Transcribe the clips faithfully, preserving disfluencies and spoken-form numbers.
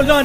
wala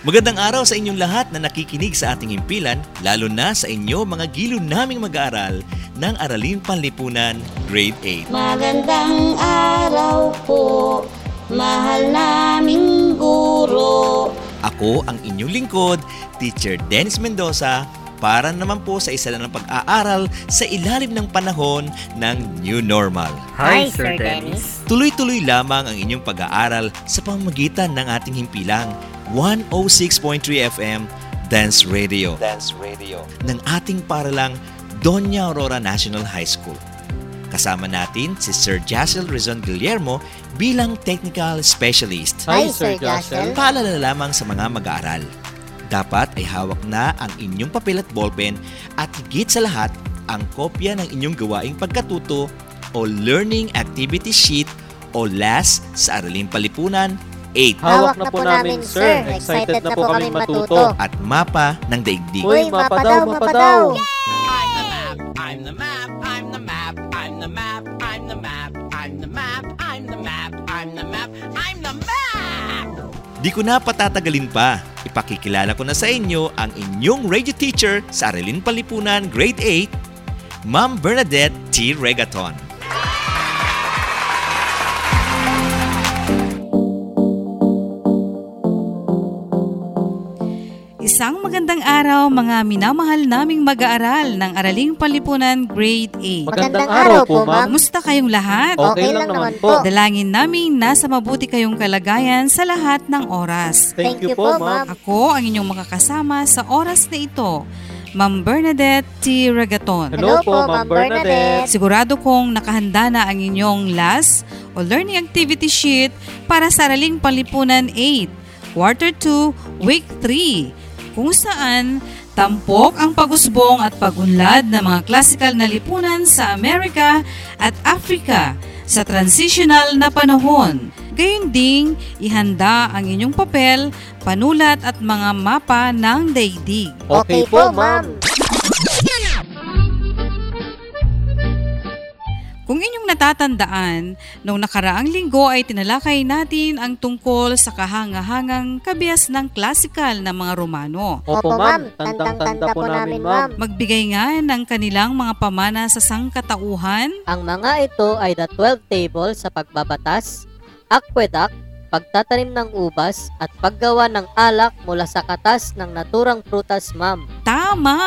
Magandang araw sa inyong lahat na nakikinig sa ating impilan, lalo na sa inyo mga giliw naming mag-aaral ng Araling Panlipunan Grade eight. Magandang araw po, mahal naming guro. Ako ang inyong lingkod, Teacher Dennis Mendoza, para naman po sa isa na ng pag-aaral sa ilalim ng panahon ng New Normal. Hi, Sir Dennis! Tuloy-tuloy lamang ang inyong pag-aaral sa pamamagitan ng ating himpilang one oh six point three F M Dance Radio, Dance Radio ng ating paralang Doña Aurora National High School. Kasama natin si Sir Jassel Rizon Guillermo bilang Technical Specialist. Hi, Sir Jassel! Paalala lamang sa mga mag-aaral, dapat ay hawak na ang inyong papel at ballpen at higit sa lahat ang kopya ng inyong gawaing pagkatuto o Learning Activity Sheet o L A S sa Araling Panlipunan eight. Hawak na po namin, sir. Excited na po kami matuto. At mapa ng daigdig. Uy, mapa daw, mapa daw. I'm the map, I'm the map, I'm the map, I'm the map, I'm the map, I'm the map, I'm the map, I'm the map, I'm the map. Di ko na patatagalin pa. Ipakikilala ko na sa inyo ang inyong radio teacher sa Araling Panlipunan Grade eight, Ma'am Bernadette T. Regaton. Isang magandang araw mga minamahal naming mag-aaral ng Araling Panlipunan Grade eight. Magandang araw po, ma'am. Kumusta kayong lahat? Okay lang naman po. Dalangin namin nasa mabuti kayong kalagayan sa lahat ng oras. Thank you po, ma'am. Ako ang inyong makakasama sa oras na ito, Ma'am Bernadette T. Regaton. Hello po, Ma'am Bernadette. Sigurado kong nakahanda na ang inyong L A S o Learning Activity Sheet para sa Araling Panlipunan eight, Quarter two, Week three. Kung saan tampok ang pag-usbong at pagunlad ng mga klasikal na lipunan sa Amerika at Africa sa transitional na panahon. Gayun ding, ihanda ang inyong papel, panulat at mga mapa ng daigdig. Okay po, ma'am! Kung inyong natatandaan, noong nakaraang linggo ay tinalakay natin ang tungkol sa kahangahangang kabias ng klasikal na mga Romano. Opo, ma'am. Tandang-tanda po namin, ma'am. Magbigay nga ng kanilang mga pamana sa sangkatauhan. Ang mga ito ay the twelve tables sa pagbabatas, aqueduct, pagtatanim ng ubas, at paggawa ng alak mula sa katas ng naturang prutas, ma'am. Tama!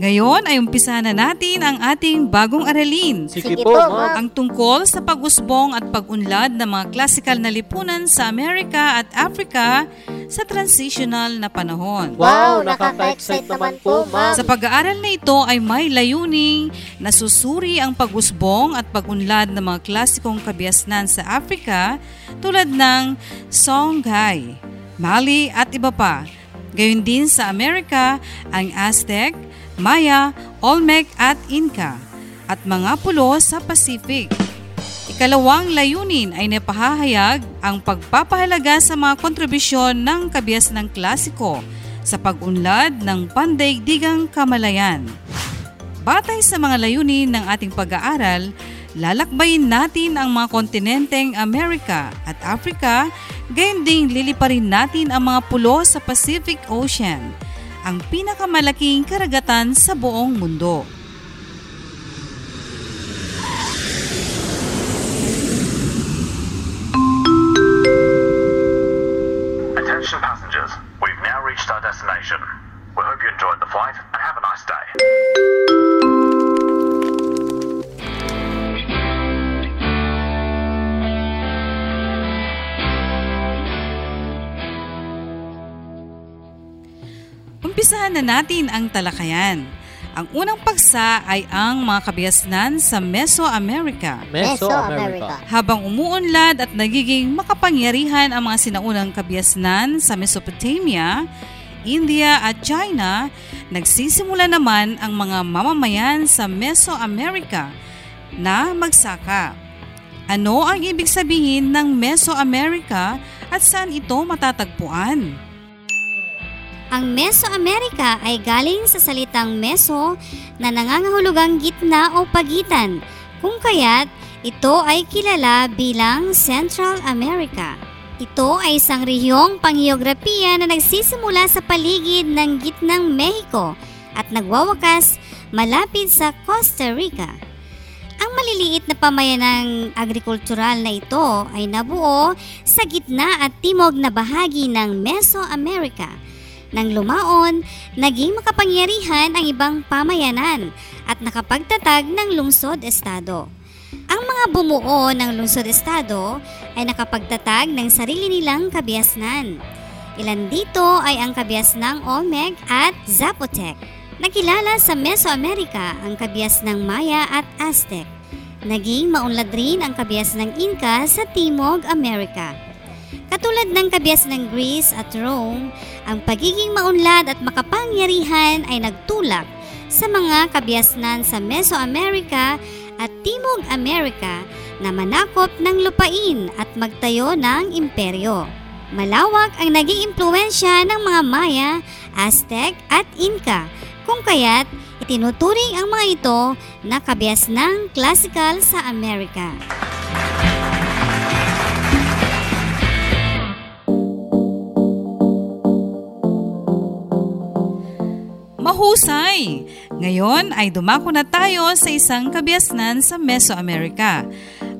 Ngayon ay umpisa na natin ang ating bagong aralin. Sige po, ma'am. Ang tungkol sa pag-usbong at pag-unlad ng mga klasikal na lipunan sa Amerika at Africa sa transitional na panahon. Wow! Nakaka-excite naman po, ma'am. Sa pag-aaral na ito ay may layuning na susuri ang pag-usbong at pag-unlad ng mga klasikong kabiasnan sa Africa tulad ng Songhai, Mali at iba pa. Gayun din sa Amerika ang Aztec, Maya, Olmec at Inca, at mga pulo sa Pacific. Ikalawang layunin ay napahahayag ang pagpapahalaga sa mga kontribusyon ng kabias ng klasiko sa pag-unlad ng pandaigdigang kamalayan. Batay sa mga layunin ng ating pag-aaral, lalakbayin natin ang mga kontinenteng Amerika at Africa, gayon ding liliparin natin ang mga pulo sa Pacific Ocean, ang pinakamalaking karagatan sa buong mundo. Attention passengers, we've now reached our destination. We hope you enjoyed the flight and have a nice day. Umpisahan na natin ang talakayan. Ang unang paksa ay ang mga kabihasnan sa Mesoamerika. Mesoamerika. Habang umuunlad at nagiging makapangyarihan ang mga sinaunang kabihasnan sa Mesopotamia, India at China, nagsisimula naman ang mga mamamayan sa Mesoamerika na magsaka. Ano ang ibig sabihin ng Mesoamerika at saan ito matatagpuan? Ang Mesoamerika ay galing sa salitang meso na nangangahulugang gitna o pagitan, kung kaya't ito ay kilala bilang Central America. Ito ay isang rehiyong pangheograpiya na nagsisimula sa paligid ng gitnang Mexico at nagwawakas malapit sa Costa Rica. Ang maliliit na pamayanang agrikultural na ito ay nabuo sa gitna at timog na bahagi ng Mesoamerika. Nang lumaon, naging makapangyarihan ang ibang pamayanan at nakapagtatag ng lungsod-estado. Ang mga bumuo ng lungsod-estado ay nakapagtatag ng sarili nilang kabihasnan. Ilan dito ay ang kabihasnang Olmec at Zapotec. Nakilala sa Mesoamerika ang kabihasnang Maya at Aztec. Naging maunlad rin ang kabihasnang Inca sa Timog Amerika. Katulad ng kabihasnang Greece at Rome, ang pagiging maunlad at makapangyarihan ay nagtulak sa mga kabihasnan sa Mesoamerika at Timog Amerika na manakop ng lupain at magtayo ng imperyo. Malawak ang naging impluwensya ng mga Maya, Aztec at Inca, kung kaya't itinuturing ang mga ito na kabihasnang classical sa Amerika. Mahusay! Ngayon ay dumako na tayo sa isang kabihasnan sa Mesoamerika,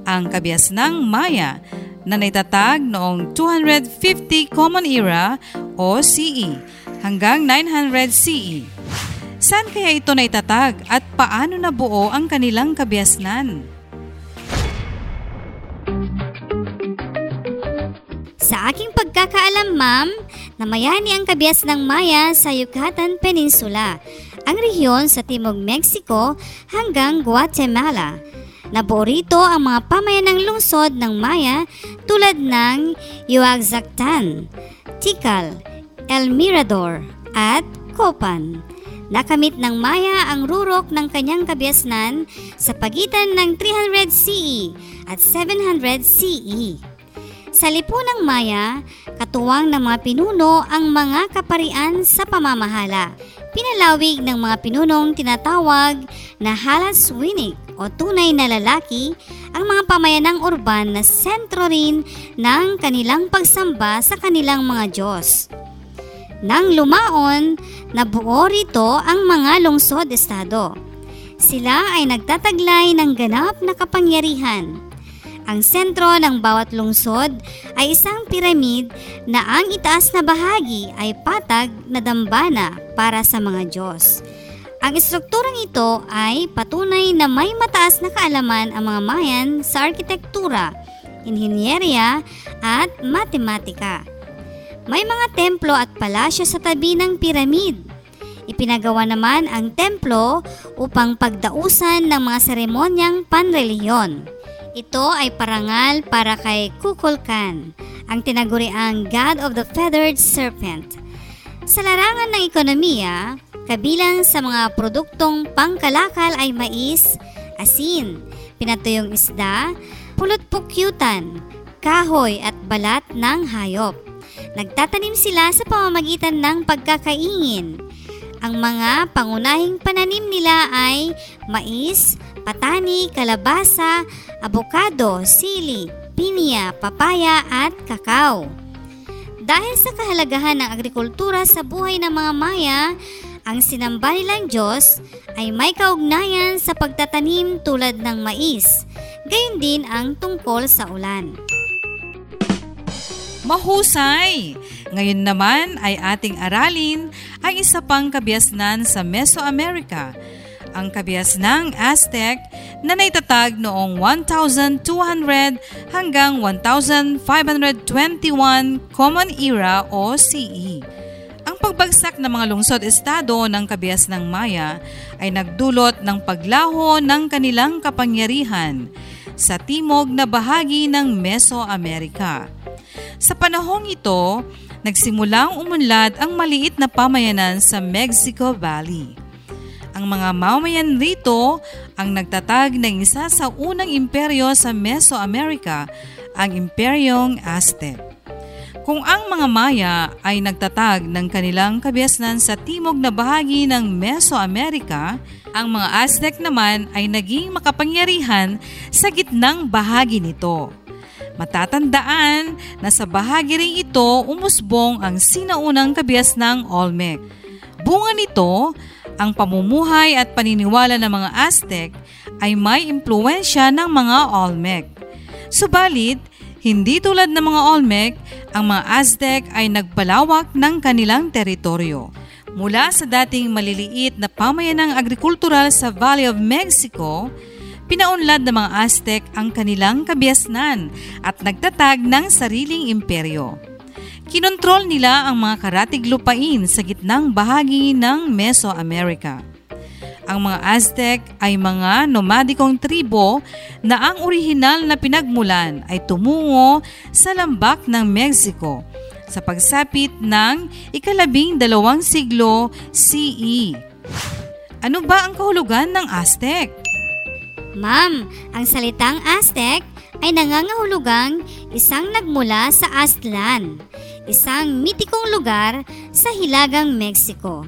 ang kabihasnang Maya na naitatag noong two fifty Common Era o C E hanggang nine hundred C E. Saan kaya ito naitatag at paano nabuo ang kanilang kabihasnan? Sa aking pagkakaalam, ma'am, namayani ang kabihasnang Maya sa Yucatan Peninsula, ang rehiyon sa Timog Mexico hanggang Guatemala. Nabuo rito ang mga pamayanang lungsod ng Maya tulad ng Oaxacan, Tikal, El Mirador at Copan. Nakamit ng Maya ang rurok ng kanyang kabihasnan sa pagitan ng three hundred C E at seven hundred C E. Sa lipunang Maya, katuwang ng mga pinuno ang mga kaparian sa pamamahala. Pinalawig ng mga pinunong tinatawag na halaswinik o tunay na lalaki ang mga pamayanang urban na sentro rin ng kanilang pagsamba sa kanilang mga Diyos. Nang lumaon, nabuo rito ang mga lungsod-estado. Sila ay nagtataglay ng ganap na kapangyarihan. Ang sentro ng bawat lungsod ay isang piramid na ang itaas na bahagi ay patag na dambana para sa mga Diyos. Ang estrukturang ito ay patunay na may mataas na kaalaman ang mga Mayan sa arkitektura, inhinyeriya at matematika. May mga templo at palasyo sa tabi ng piramid. Ipinagawa naman ang templo upang pagdausan ng mga seremonyang panrelihiyon. Ito ay parangal para kay Kukulkan, ang tinaguriang God of the Feathered Serpent. Sa larangan ng ekonomiya, kabilang sa mga produktong pangkalakal ay mais, asin, pinatuyong isda, pulot-pukyutan, kahoy at balat ng hayop. Nagtatanim sila sa pamamagitan ng pagkakaingin. Ang mga pangunahing pananim nila ay mais, patani, kalabasa, abokado, sili, pinya, papaya at kakao. Dahil sa kahalagahan ng agrikultura sa buhay ng mga Maya, ang sinamba nilang Diyos ay may kaugnayan sa pagtatanim tulad ng mais. Gayon din ang tungkol sa ulan. Mahusay! Ngayon naman ay ating aralin ang isa pang kabiasnan sa Mesoamerika, ang kabiasnang Aztec na naitatag noong twelve hundred hanggang fifteen twenty-one Common Era o C E. Ang pagbagsak ng mga lungsod-estado ng kabiasnang Maya ay nagdulot ng paglaho ng kanilang kapangyarihan sa timog na bahagi ng Mesoamerika. Sa panahong ito, nagsimulang umunlad ang maliit na pamayanan sa Mexico Valley. Ang mga mamayan rito ang nagtatag ng isa sa unang imperyo sa Mesoamerica, ang Imperyong Aztec. Kung ang mga Maya ay nagtatag ng kanilang kabiasnan sa timog na bahagi ng Mesoamerica, ang mga Aztec naman ay naging makapangyarihan sa gitnang bahagi nito. Matatandaan na sa bahagi rin ito umusbong ang sinaunang kabiasnang Olmec. Bunga nito, ang pamumuhay at paniniwala ng mga Aztec ay may impluwensya ng mga Olmec. Subalit, hindi tulad ng mga Olmec, ang mga Aztec ay nagpalawak ng kanilang teritoryo. Mula sa dating maliliit na pamayanang agrikultural sa Valley of Mexico, pinaunlad ng mga Aztec ang kanilang kabiasnan at nagtatag ng sariling imperyo. Kinontrol nila ang mga karatig lupain sa gitnang bahagi ng Mesoamerica. Ang mga Aztec ay mga nomadikong tribo na ang orihinal na pinagmulan ay tumungo sa lambak ng Mexico sa pagsapit ng ikalabing dalawang siglo C E. Ano ba ang kahulugan ng Aztec? Ma'am, ang salitang Aztec ay nangangahulugang isang nagmula sa Aztlan, isang mitikong lugar sa hilagang Mexico.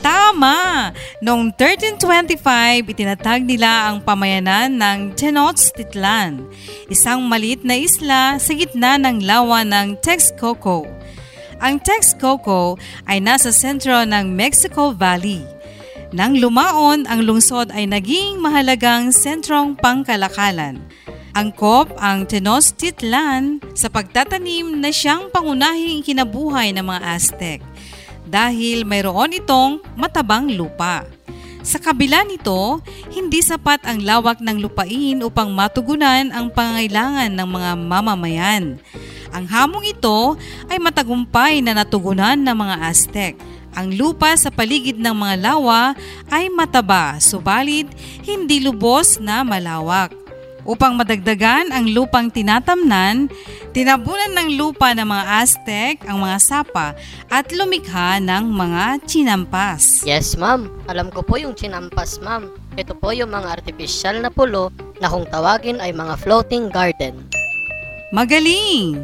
Tama! Noong thirteen twenty-five, itinatag nila ang pamayanan ng Tenochtitlan, isang maliit na isla sa gitna ng lawa ng Texcoco. Ang Texcoco ay nasa sentro ng Mexico Valley. Nang lumaon, ang lungsod ay naging mahalagang sentrong pangkalakalan. Angkop ang Tenochtitlan sa pagtatanim na siyang pangunahing kinabuhay ng mga Aztec dahil mayroon itong matabang lupa. Sa kabila nito, hindi sapat ang lawak ng lupain upang matugunan ang pangailangan ng mga mamamayan. Ang hamong ito ay matagumpay na natugunan ng mga Aztec. Ang lupa sa paligid ng mga lawa ay mataba, subalit hindi lubos na malawak. Upang madagdagan ang lupang tinatamnan, tinabunan ng lupa ng mga Aztec ang mga sapa at lumikha ng mga chinampas. Yes ma'am, alam ko po yung chinampas ma'am. Ito po yung mga artificial na pulo na kung tawagin ay mga floating garden. Magaling!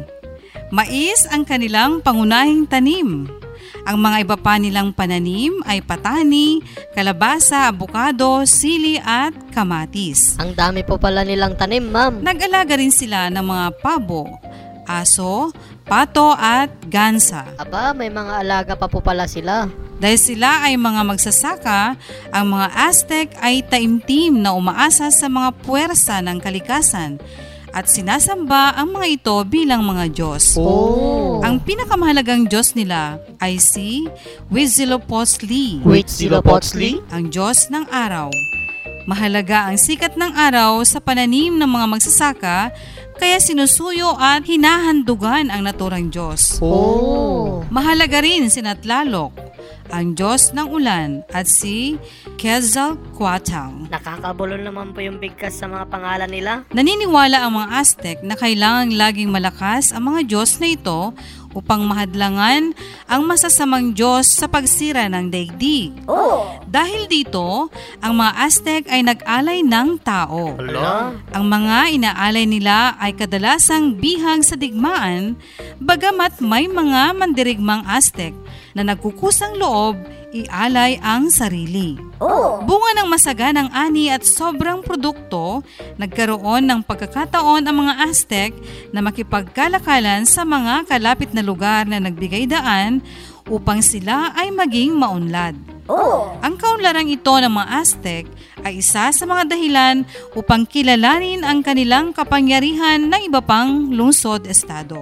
Mais ang kanilang pangunahing tanim. Ang mga iba pa nilang pananim ay patani, kalabasa, abukado, sili at kamatis. Ang dami po pala nilang tanim, ma'am. Nag-alaga rin sila ng mga pabo, aso, pato at gansa. Aba, may mga alaga pa po pala sila. Dahil sila ay mga magsasaka, ang mga Aztec ay taimtim na umaasa sa mga puwersa ng kalikasan at sinasamba ang mga ito bilang mga Diyos. Oh. Ang pinakamahalagang Diyos nila ay si Huitzilopochtli. Huitzilopochtli? Ang Diyos ng araw. Mahalaga ang sikat ng araw sa pananim ng mga magsasaka, kaya sinusuyo at hinahandugan ang naturang Diyos. Oh. Mahalaga rin si Natlaloc, ang Diyos ng ulan, at si Quetzalcoatl. Nakakabulol naman po yung bigkas sa mga pangalan nila. Naniniwala ang mga Aztec na kailangang laging malakas ang mga Diyos na ito upang mahadlangan ang masasamang Diyos sa pagsira ng daigdig. Oh. Dahil dito, ang mga Aztec ay nag-alay ng tao. Hello? Ang mga inaalay nila ay kadalasang bihag sa digmaan, bagamat may mga mandirigmang Aztec na nagkukusang loob ialay ang sarili. Oh. Bunga ng masaganang ani at sobrang produkto, nagkaroon ng pagkakataon ang mga Aztec na makipagkalakalan sa mga kalapit na lugar na nagbigay daan upang sila ay maging maunlad. Oh. Ang kaunlarang ito ng mga Aztec ay isa sa mga dahilan upang kilalanin ang kanilang kapangyarihan na iba pang lungsod-estado.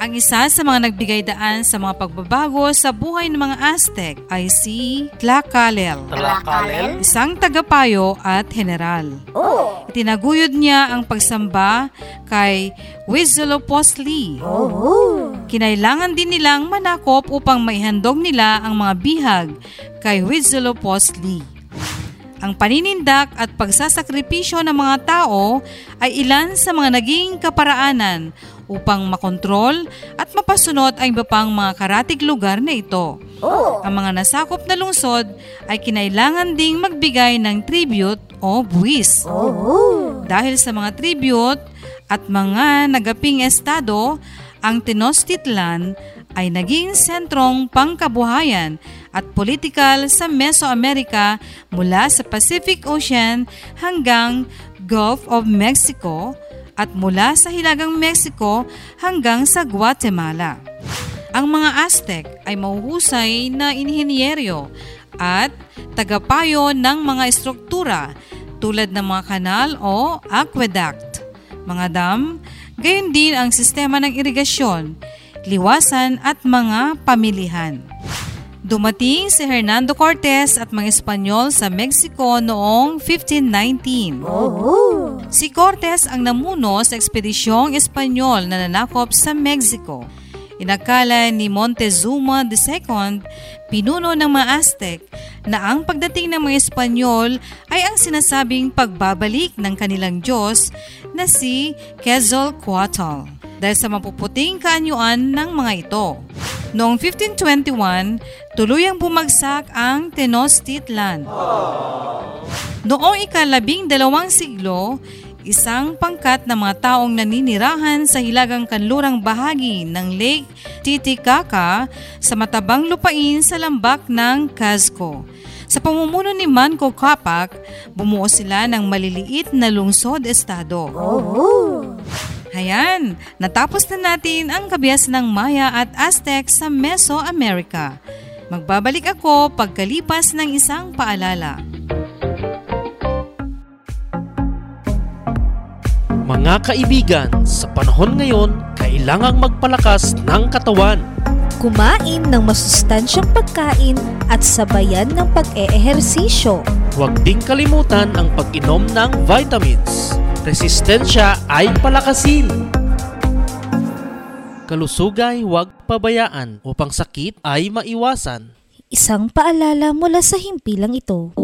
Ang isa sa mga nagbigay daan sa mga pagbabago sa buhay ng mga Aztec ay si Tlacalel, Tlacalel? isang tagapayo at general. Oh. Itinaguyod niya ang pagsamba kay Huitzilopochtli. Oh. Kinailangan din nilang manakop upang maihandog nila ang mga bihag kay Huitzilopochtli. Ang paninindak at pagsasakripisyo ng mga tao ay ilan sa mga naging kaparaanan upang makontrol at mapasunod ang iba pang mga karatig lugar na ito. Oh. Ang mga nasakop na lungsod ay kinailangan ding magbigay ng tribute o buwis. Oh. Dahil sa mga tribute at mga nagaping estado, ang Tenochtitlan ay naging sentrong pangkabuhayan at politikal sa Mesoamerika mula sa Pacific Ocean hanggang Gulf of Mexico at mula sa Hilagang Mexico hanggang sa Guatemala. Ang mga Aztec ay mahuhusay na inhinyeryo at tagapayo ng mga estruktura tulad ng mga kanal o aqueduct, mga dam, gayon din ang sistema ng irigasyon, liwasan at mga pamilihan. Dumating si Hernando Cortes at mga Espanyol sa Mexico noong fifteen nineteen. Oh. Si Cortes ang namuno sa ekspedisyong Espanyol na nanakop sa Mexico. Inakala ni Montezuma the Second, pinuno ng mga Aztec, na ang pagdating ng mga Espanyol ay ang sinasabing pagbabalik ng kanilang Diyos na si Quetzalcoatl, dahil sa mapuputing kaanyuan ng mga ito. Noong fifteen twenty-one, tuluyang bumagsak ang Tenochtitlan. Noong ikalabing dalawang siglo, isang pangkat ng mga taong naninirahan sa hilagang kanlurang bahagi ng Lake Titicaca sa matabang lupain sa lambak ng Texcoco. Sa pamumuno ni Manco Copac, bumuo sila ng maliliit na lungsod-estado. Oh. Ayan, natapos na natin ang kabias ng Maya at Aztec sa Mesoamerika. Magbabalik ako pagkalipas ng isang paalala. Mga kaibigan, sa panahon ngayon, kailangang magpalakas ng katawan. Kumain ng masustansyang pagkain at sabayan ng pag-eehersisyo. Huwag ding kalimutan ang pag-inom ng vitamins. Resistensya ay palakasin. Kalusugay huwag pabayaan upang sakit ay maiwasan. Isang paalala mula sa himpilang ito.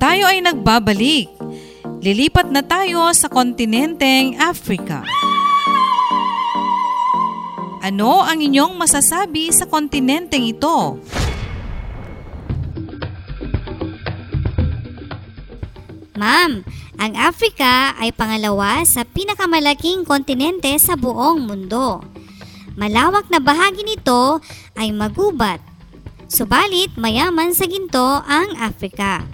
Tayo ay nagbabalik. Lilipat na tayo sa kontinenteng Africa. Ano ang inyong masasabi sa kontinenteng ito? Ma'am, ang Africa ay pangalawa sa pinakamalaking kontinente sa buong mundo. Malawak na bahagi nito ay magubat, subalit mayaman sa ginto ang Africa.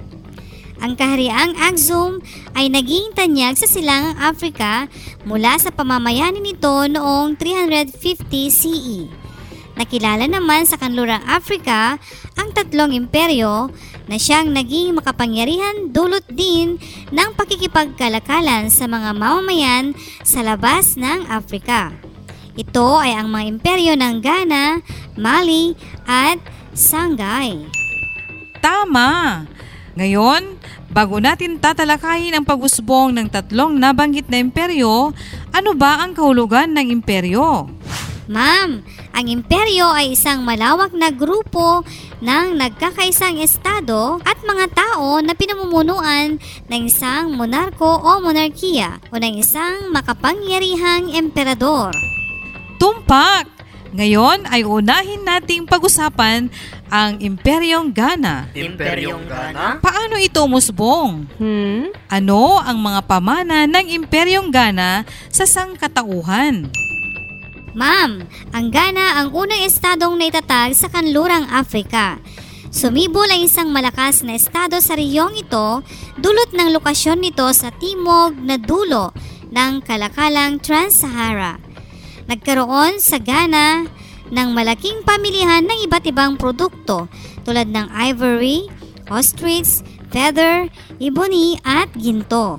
Ang kahariang Axum ay naging tanyag sa silangang Africa mula sa pamamayani nito noong three fifty C E. Nakilala naman sa kanlurang Africa ang tatlong imperyo na siyang naging makapangyarihan dulot din ng pakikipagkalakalan sa mga mamamayan sa labas ng Afrika. Ito ay ang mga imperyo ng Ghana, Mali at Songhai. Tama! Ngayon, bago natin tatalakayin ang pag-usbong ng tatlong nabanggit na imperyo, ano ba ang kahulugan ng imperyo? Ma'am, ang imperyo ay isang malawak na grupo ng nagkakaisang estado at mga tao na pinamumunuan ng isang monarko o monarkiya o ng isang makapangyarihang emperador. Tumpak! Ngayon ay unahin nating pag-usapan ang Imperyong Ghana. Imperyong Ghana? Paano ito musbong? Hmm? Ano ang mga pamana ng Imperyong Ghana sa sangkatauhan? Ma'am, ang Ghana ang unang estadong naitatag sa kanlurang Afrika. Sumibol ang isang malakas na estado sa reyong ito, dulot ng lokasyon nito sa timog na dulo ng kalakalang Trans-Sahara. Nagkaroon sa Ghana ng malaking pamilihan ng iba't ibang produkto tulad ng ivory, ostrich, feather, ebony at ginto.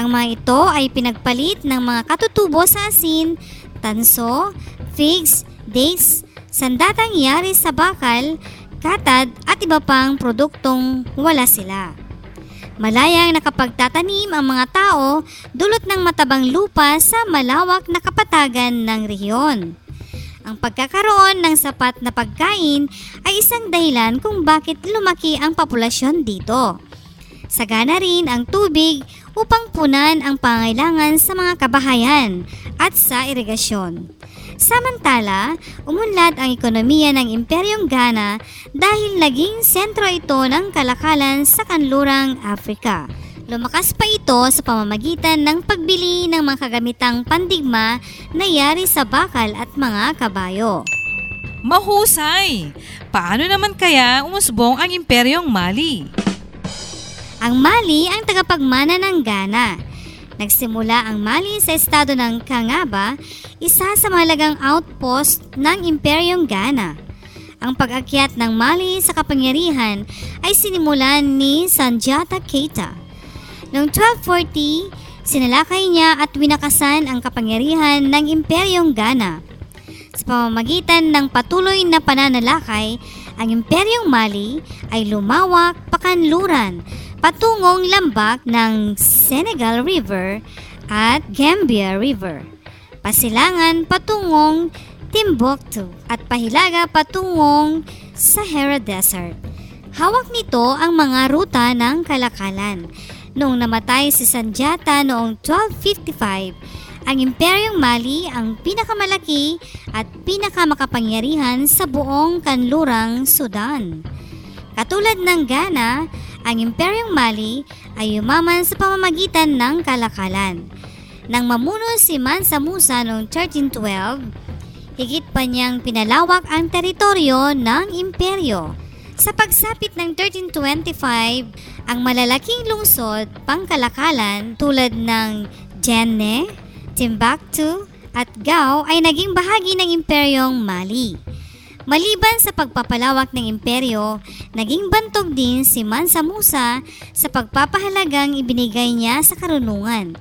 Ang mga ito ay pinagpalit ng mga katutubo sa asin, tanso, figs, dates, sandatang yari sa bakal, katad at iba pang produktong wala sila. Malayang nakapagtatanim ang mga tao dulot ng matabang lupa sa malawak na kapatagan ng rehiyon. Ang pagkakaroon ng sapat na pagkain ay isang dahilan kung bakit lumaki ang populasyon dito. Sagana rin ang tubig upang punan ang pangailangan sa mga kabahayan at sa irigasyon. Samantala, umunlad ang ekonomiya ng Imperyong Ghana dahil naging sentro ito ng kalakalan sa kanlurang Afrika. Lumakas pa ito sa pamamagitan ng pagbili ng mga kagamitang pandigma na yari sa bakal at mga kabayo. Mahusay! Paano naman kaya umusbong ang Imperyong Mali? Ang Mali ang tagapagmana ng Ghana. Nagsimula ang Mali sa estado ng Kangaba, isa sa mahalagang outpost ng Imperyong Ghana. Ang pag-akyat ng Mali sa kapangyarihan ay sinimulan ni Sundiata Keita. Noong twelve forty, sinalakay niya at winakasan ang kapangyarihan ng Imperyong Ghana. Sa pamamagitan ng patuloy na pananalakay, ang Imperyong Mali ay lumawak pakanluran patungong lambak ng Senegal River at Gambia River, pasilangan patungong Timbuktu at pahilaga patungong Sahara Desert. Hawak nito ang mga ruta ng kalakalan. Noong namatay si Sundiata noong twelve fifty-five, ang Imperyong Mali ang pinakamalaki at pinakamakapangyarihan sa buong kanlurang Sudan. Katulad ng Ghana, ang Imperyong Mali ay umaman sa pamamagitan ng kalakalan. Nang mamuno si Mansa Musa noong thirteen twelve, higit pa niyang pinalawak ang teritoryo ng imperyo. Sa pagsapit ng thirteen twenty-five, ang malalaking lungsod pangkalakalan tulad ng Djenne, Timbuktu at Gao ay naging bahagi ng Imperyong Mali. Maliban sa pagpapalawak ng imperyo, naging bantog din si Mansa Musa sa pagpapahalagang ibinigay niya sa karunungan.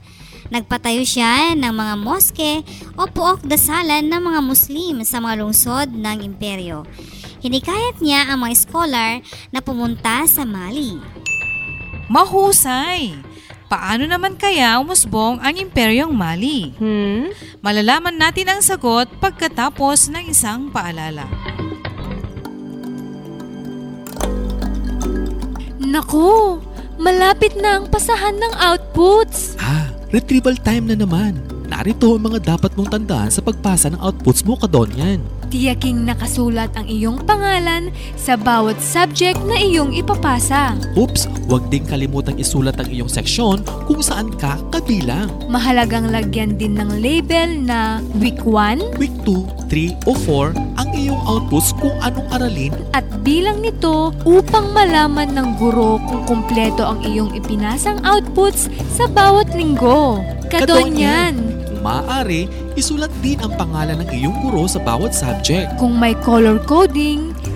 Nagpatayo siya ng mga moske o puok dasalan ng mga Muslim sa mga lungsod ng imperyo. Hinikayat niya ang mga scholar na pumunta sa Mali. Mahusay! Paano naman kaya umusbong ang Imperyong Mali? Hmm? Malalaman natin ang sagot pagkatapos ng isang paalala. Naku! Malapit na ang pasahan ng outputs! Ah! Retrieval time na naman! Narito ang mga dapat mong tandaan sa pagpasa ng outputs mo, Kadonyan. Tiyaking nakasulat ang iyong pangalan sa bawat subject na iyong ipapasa. Oops! Huwag ding kalimutang isulat ang iyong seksyon kung saan ka kabilang. Mahalagang lagyan din ng label na week one, week two, three o four ang iyong outputs kung anong aralin at bilang nito upang malaman ng guro kung kumpleto ang iyong ipinasang outputs sa bawat linggo. Kadonyan! Maaari, isulat din ang pangalan ng iyong guro sa bawat subject. Kung may color coding,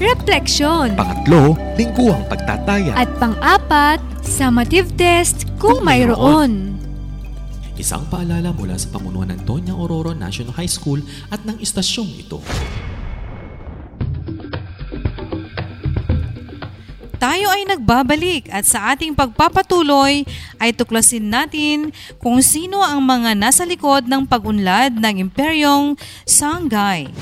refleksyon. Pangatlo, lingguhang pagtataya. At pang-apat, summative test kung, kung mayroon. Isang paalala mula sa pamunuan ng Doña Aurora National High School at ng istasyong ito. Tayo ay nagbabalik at sa ating pagpapatuloy ay tuklasin natin kung sino ang mga nasa likod ng pag-unlad ng Imperyong Songhai.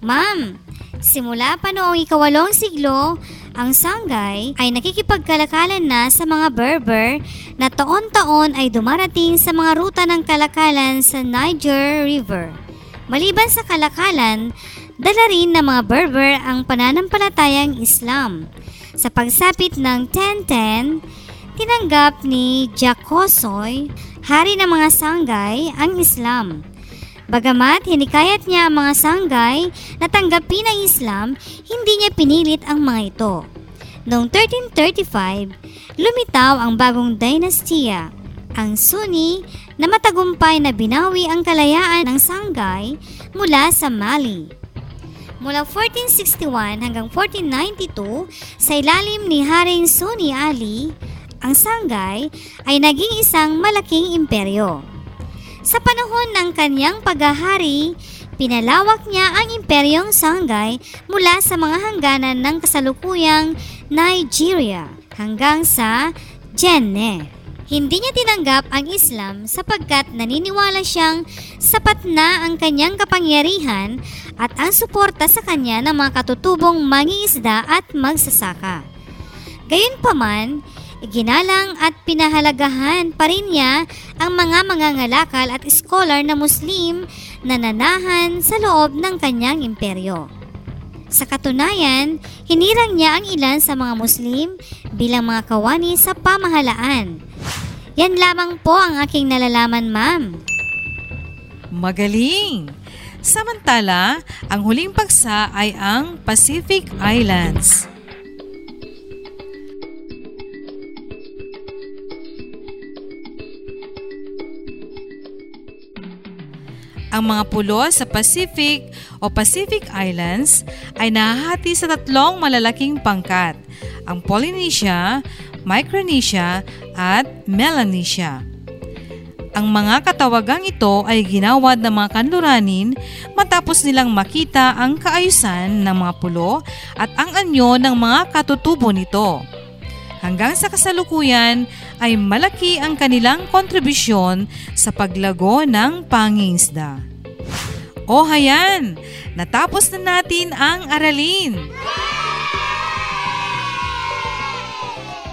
Ma'am, simula pa noong ikawalong siglo, ang Songhai ay nakikipagkalakalan na sa mga Berber na taon-taon ay dumarating sa mga ruta ng kalakalan sa Niger River. Maliban sa kalakalan, dala rin ng mga Berber ang pananampalatayang Islam. Sa pagsapit ng ten ten, tinanggap ni Jakosoy, hari ng mga Songhai, ang Islam. Bagamat hinikayat niya ang mga Songhai na tanggapin ang Islam, hindi niya pinilit ang mga ito. Noong thirteen thirty-five, lumitaw ang bagong dinastiya, ang Sunni, na matagumpay na binawi ang kalayaan ng Songhai mula sa Mali. Mula fourteen sixty-one hanggang fourteen ninety-two, sa ilalim ni Haring Sunni Ali, ang Songhai ay naging isang malaking imperyo. Sa panahon ng kanyang paghahari, pinalawak niya ang Imperyong Songhai mula sa mga hangganan ng kasalukuyang Nigeria hanggang sa Djenne. Hindi niya tinanggap ang Islam sapagkat naniniwala siyang sapat na ang kanyang kapangyarihan at ang suporta sa kanya ng mga katutubong mangingisda at magsasaka. Gayunpaman, iginalang at pinahalagahan pa rin niya ang mga mangangalakal at iskolar na Muslim na nanahan sa loob ng kanyang imperyo. Sa katunayan, hinirang niya ang ilan sa mga Muslim bilang mga kawani sa pamahalaan. Yan lamang po ang aking nalalaman, ma'am. Magaling! Samantala, ang huling paksa ay ang Pacific Islands. Ang mga pulo sa Pacific o Pacific Islands ay nahahati sa tatlong malalaking pangkat, ang Polynesia, Micronesia at Melanesia. Ang mga katawagang ito ay ginawad ng mga kanluranin matapos nilang makita ang kaayusan ng mga pulo at ang anyo ng mga katutubo nito. Hanggang sa kasalukuyan ay malaki ang kanilang kontribusyon sa paglago ng pangingisda. O hayan, natapos na natin ang aralin.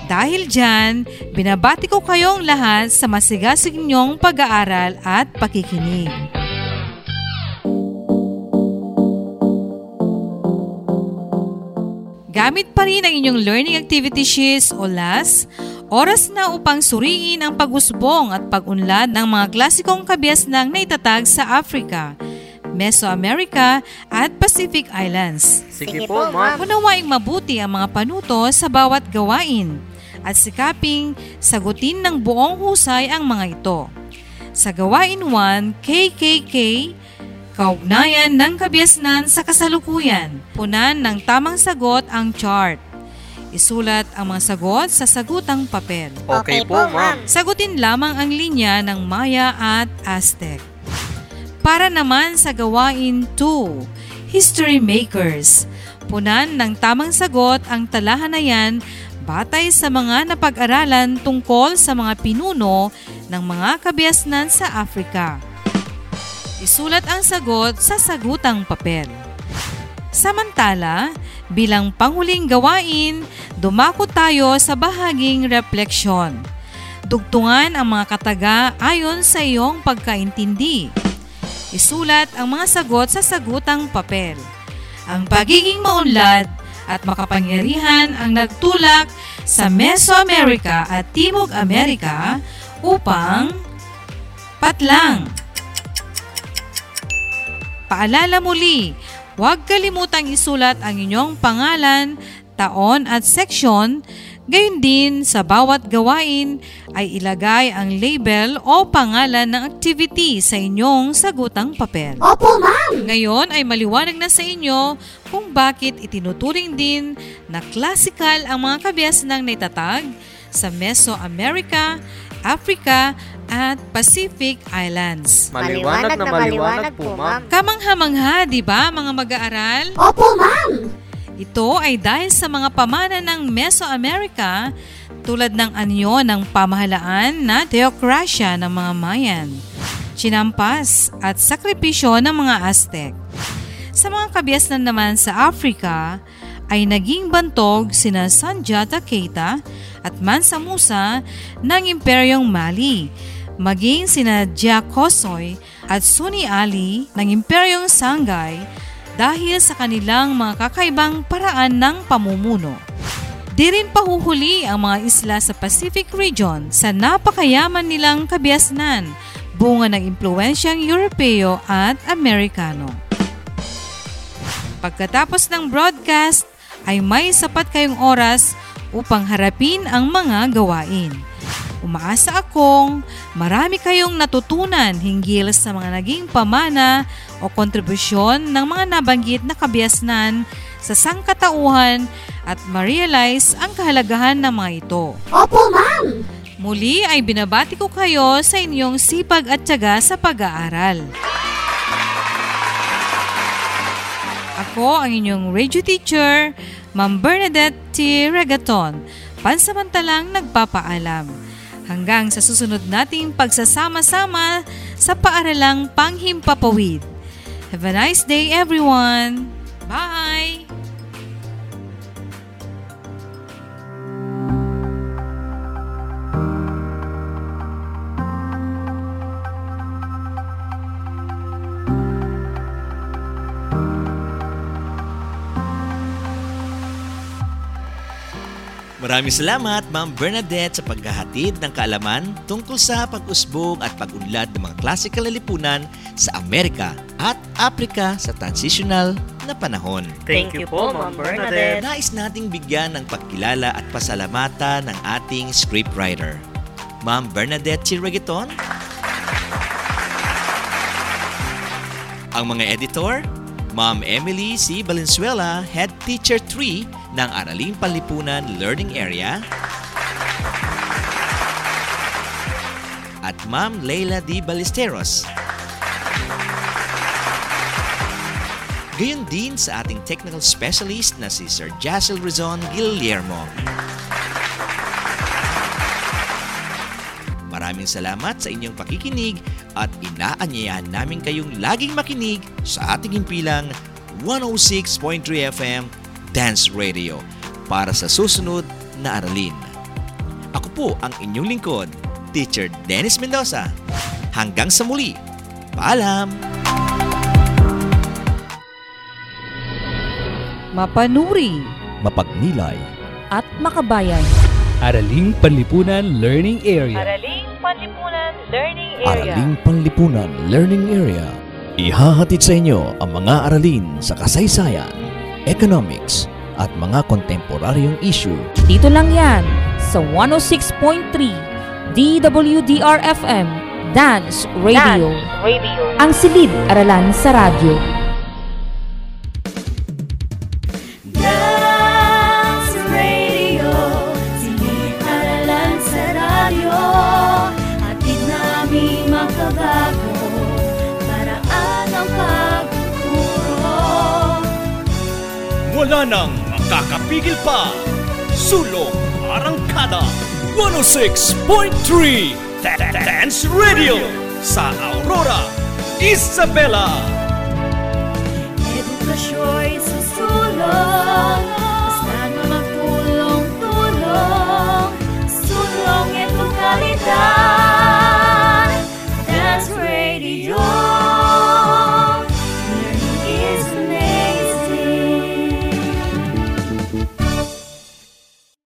Dahil dyan, binabati ko kayong lahat sa masigasig niyong pag-aaral at pakikinig. Gamit pa rin ang inyong learning activity sheets o L A S, oras na upang suriin ang pag-usbong at pag-unlad ng mga klasikong kabiasnang naitatag sa Africa, Mesoamerika at Pacific Islands. Sige po, ma'am. Unawaing mabuti ang mga panuto sa bawat gawain at sikaping sagutin ng buong husay ang mga ito. Sa gawain one, K K K, kaugnayan ng kabiasnan sa kasalukuyan. Punan ng tamang sagot ang chart. Isulat ang mga sagot sa sagutang papel. Okay po, ma'am. Sagutin lamang ang linya ng Maya at Aztec. Para naman sa gawain two, History Makers. Punan ng tamang sagot ang talahanayan batay sa mga napag-aralan tungkol sa mga pinuno ng mga kabiasnan sa Afrika. Isulat ang sagot sa sagutang papel. Samantala, bilang panghuling gawain, dumako tayo sa bahaging refleksyon. Dugtungan ang mga kataga ayon sa iyong pagkaintindi. Isulat ang mga sagot sa sagutang papel. Ang pagiging maunlad at makapangyarihan ang nagtulak sa Mesoamerika at Timog Amerika upang patlang. Paalala muli, huwag kalimutang isulat ang inyong pangalan, taon at seksyon. Gayon din, sa bawat gawain ay ilagay ang label o pangalan ng activity sa inyong sagutang papel. Opo, ma'am! Ngayon ay maliwanag na sa inyo kung bakit itinuturing din na classical ang mga kabiyasanang naitatag sa Mesoamerica, Africa, at Pacific Islands. Maliwanag, maliwanag na maliwanag, maliwanag po, ma'am. Kamangha-mangha, di ba, mga mag-aaral? Opo, ma'am! Ito ay dahil sa mga pamana ng Mesoamerica tulad ng anyo ng pamahalaan na teokrasya ng mga Mayan, chinampas at sakripisyo ng mga Aztec. Sa mga kabiyasan naman sa Africa ay naging bantog sina Sundiata Keita at Mansa Musa ng Imperyong Mali, maging sina Jakosoy at Sunni Ali ng Imperyong Songhai, dahil sa kanilang mga kakaibang paraan ng pamumuno. Di rin pahuhuli ang mga isla sa Pacific Region sa napakayaman nilang kabiasnan, bunga ng impluwensyang Europeo at Amerikano. Pagkatapos ng broadcast ay may sapat kayong oras upang harapin ang mga gawain. Umaasa akong marami kayong natutunan hinggil sa mga naging pamana o kontribusyon ng mga nabanggit na kabiasnan sa sangkatauhan at ma-realize ang kahalagahan ng mga ito. Opo, ma'am! Muli ay binabati ko kayo sa inyong sipag at tiyaga sa pag-aaral. Ako ang inyong radio teacher, Ma'am Bernadette T. Regaton, pansamantalang nagpapaalam. Hanggang sa susunod nating pagsasama-sama sa paaralang panghimpapawid. Have a nice day, everyone! Bye! Maraming salamat, Ma'am Bernadette, sa paghahatid ng kaalaman tungkol sa pag-usbong at pag-unlad ng mga klasikal na lipunan sa Amerika at Africa sa transitional na panahon. Thank you po, Ma'am Bernadette. Nais nating bigyan ng pagkilala at pasalamatan ng ating scriptwriter, Ma'am Bernadette T. Regaton, ang mga editor, Ma'am Emily C. Valenzuela, Head Teacher three, ng Araling Panlipunan Learning Area, at Ma'am Leila D. Ballesteros. Gayon din sa ating technical specialist na si Sir Jassel Rizon Guillermo. Maraming salamat sa inyong pakikinig at inaanyayahan namin kayong laging makinig sa ating himpilang one oh six point three F M Dance Radio para sa susunod na aralin. Ako po ang inyong lingkod, Teacher Dennis Mendoza. Hanggang sa muli, paalam! Mapanuri, mapagmilay, at makabayan. Araling Panlipunan Learning Area. Araling Panlipunan Learning Area. Araling Panlipunan Learning Area. Ihahatid sa inyo ang mga aralin sa kasaysayan, economics, at mga kontemporaryong issue. Dito lang yan sa one oh six point three D W D R F M Dance Radio. Dance Radio. Ang silid aralan sa radyo. Wala nang makakapigil pa. Sulong Arangkada one oh six point three Dance Radio sa Aurora, Isabela. Edukasyon.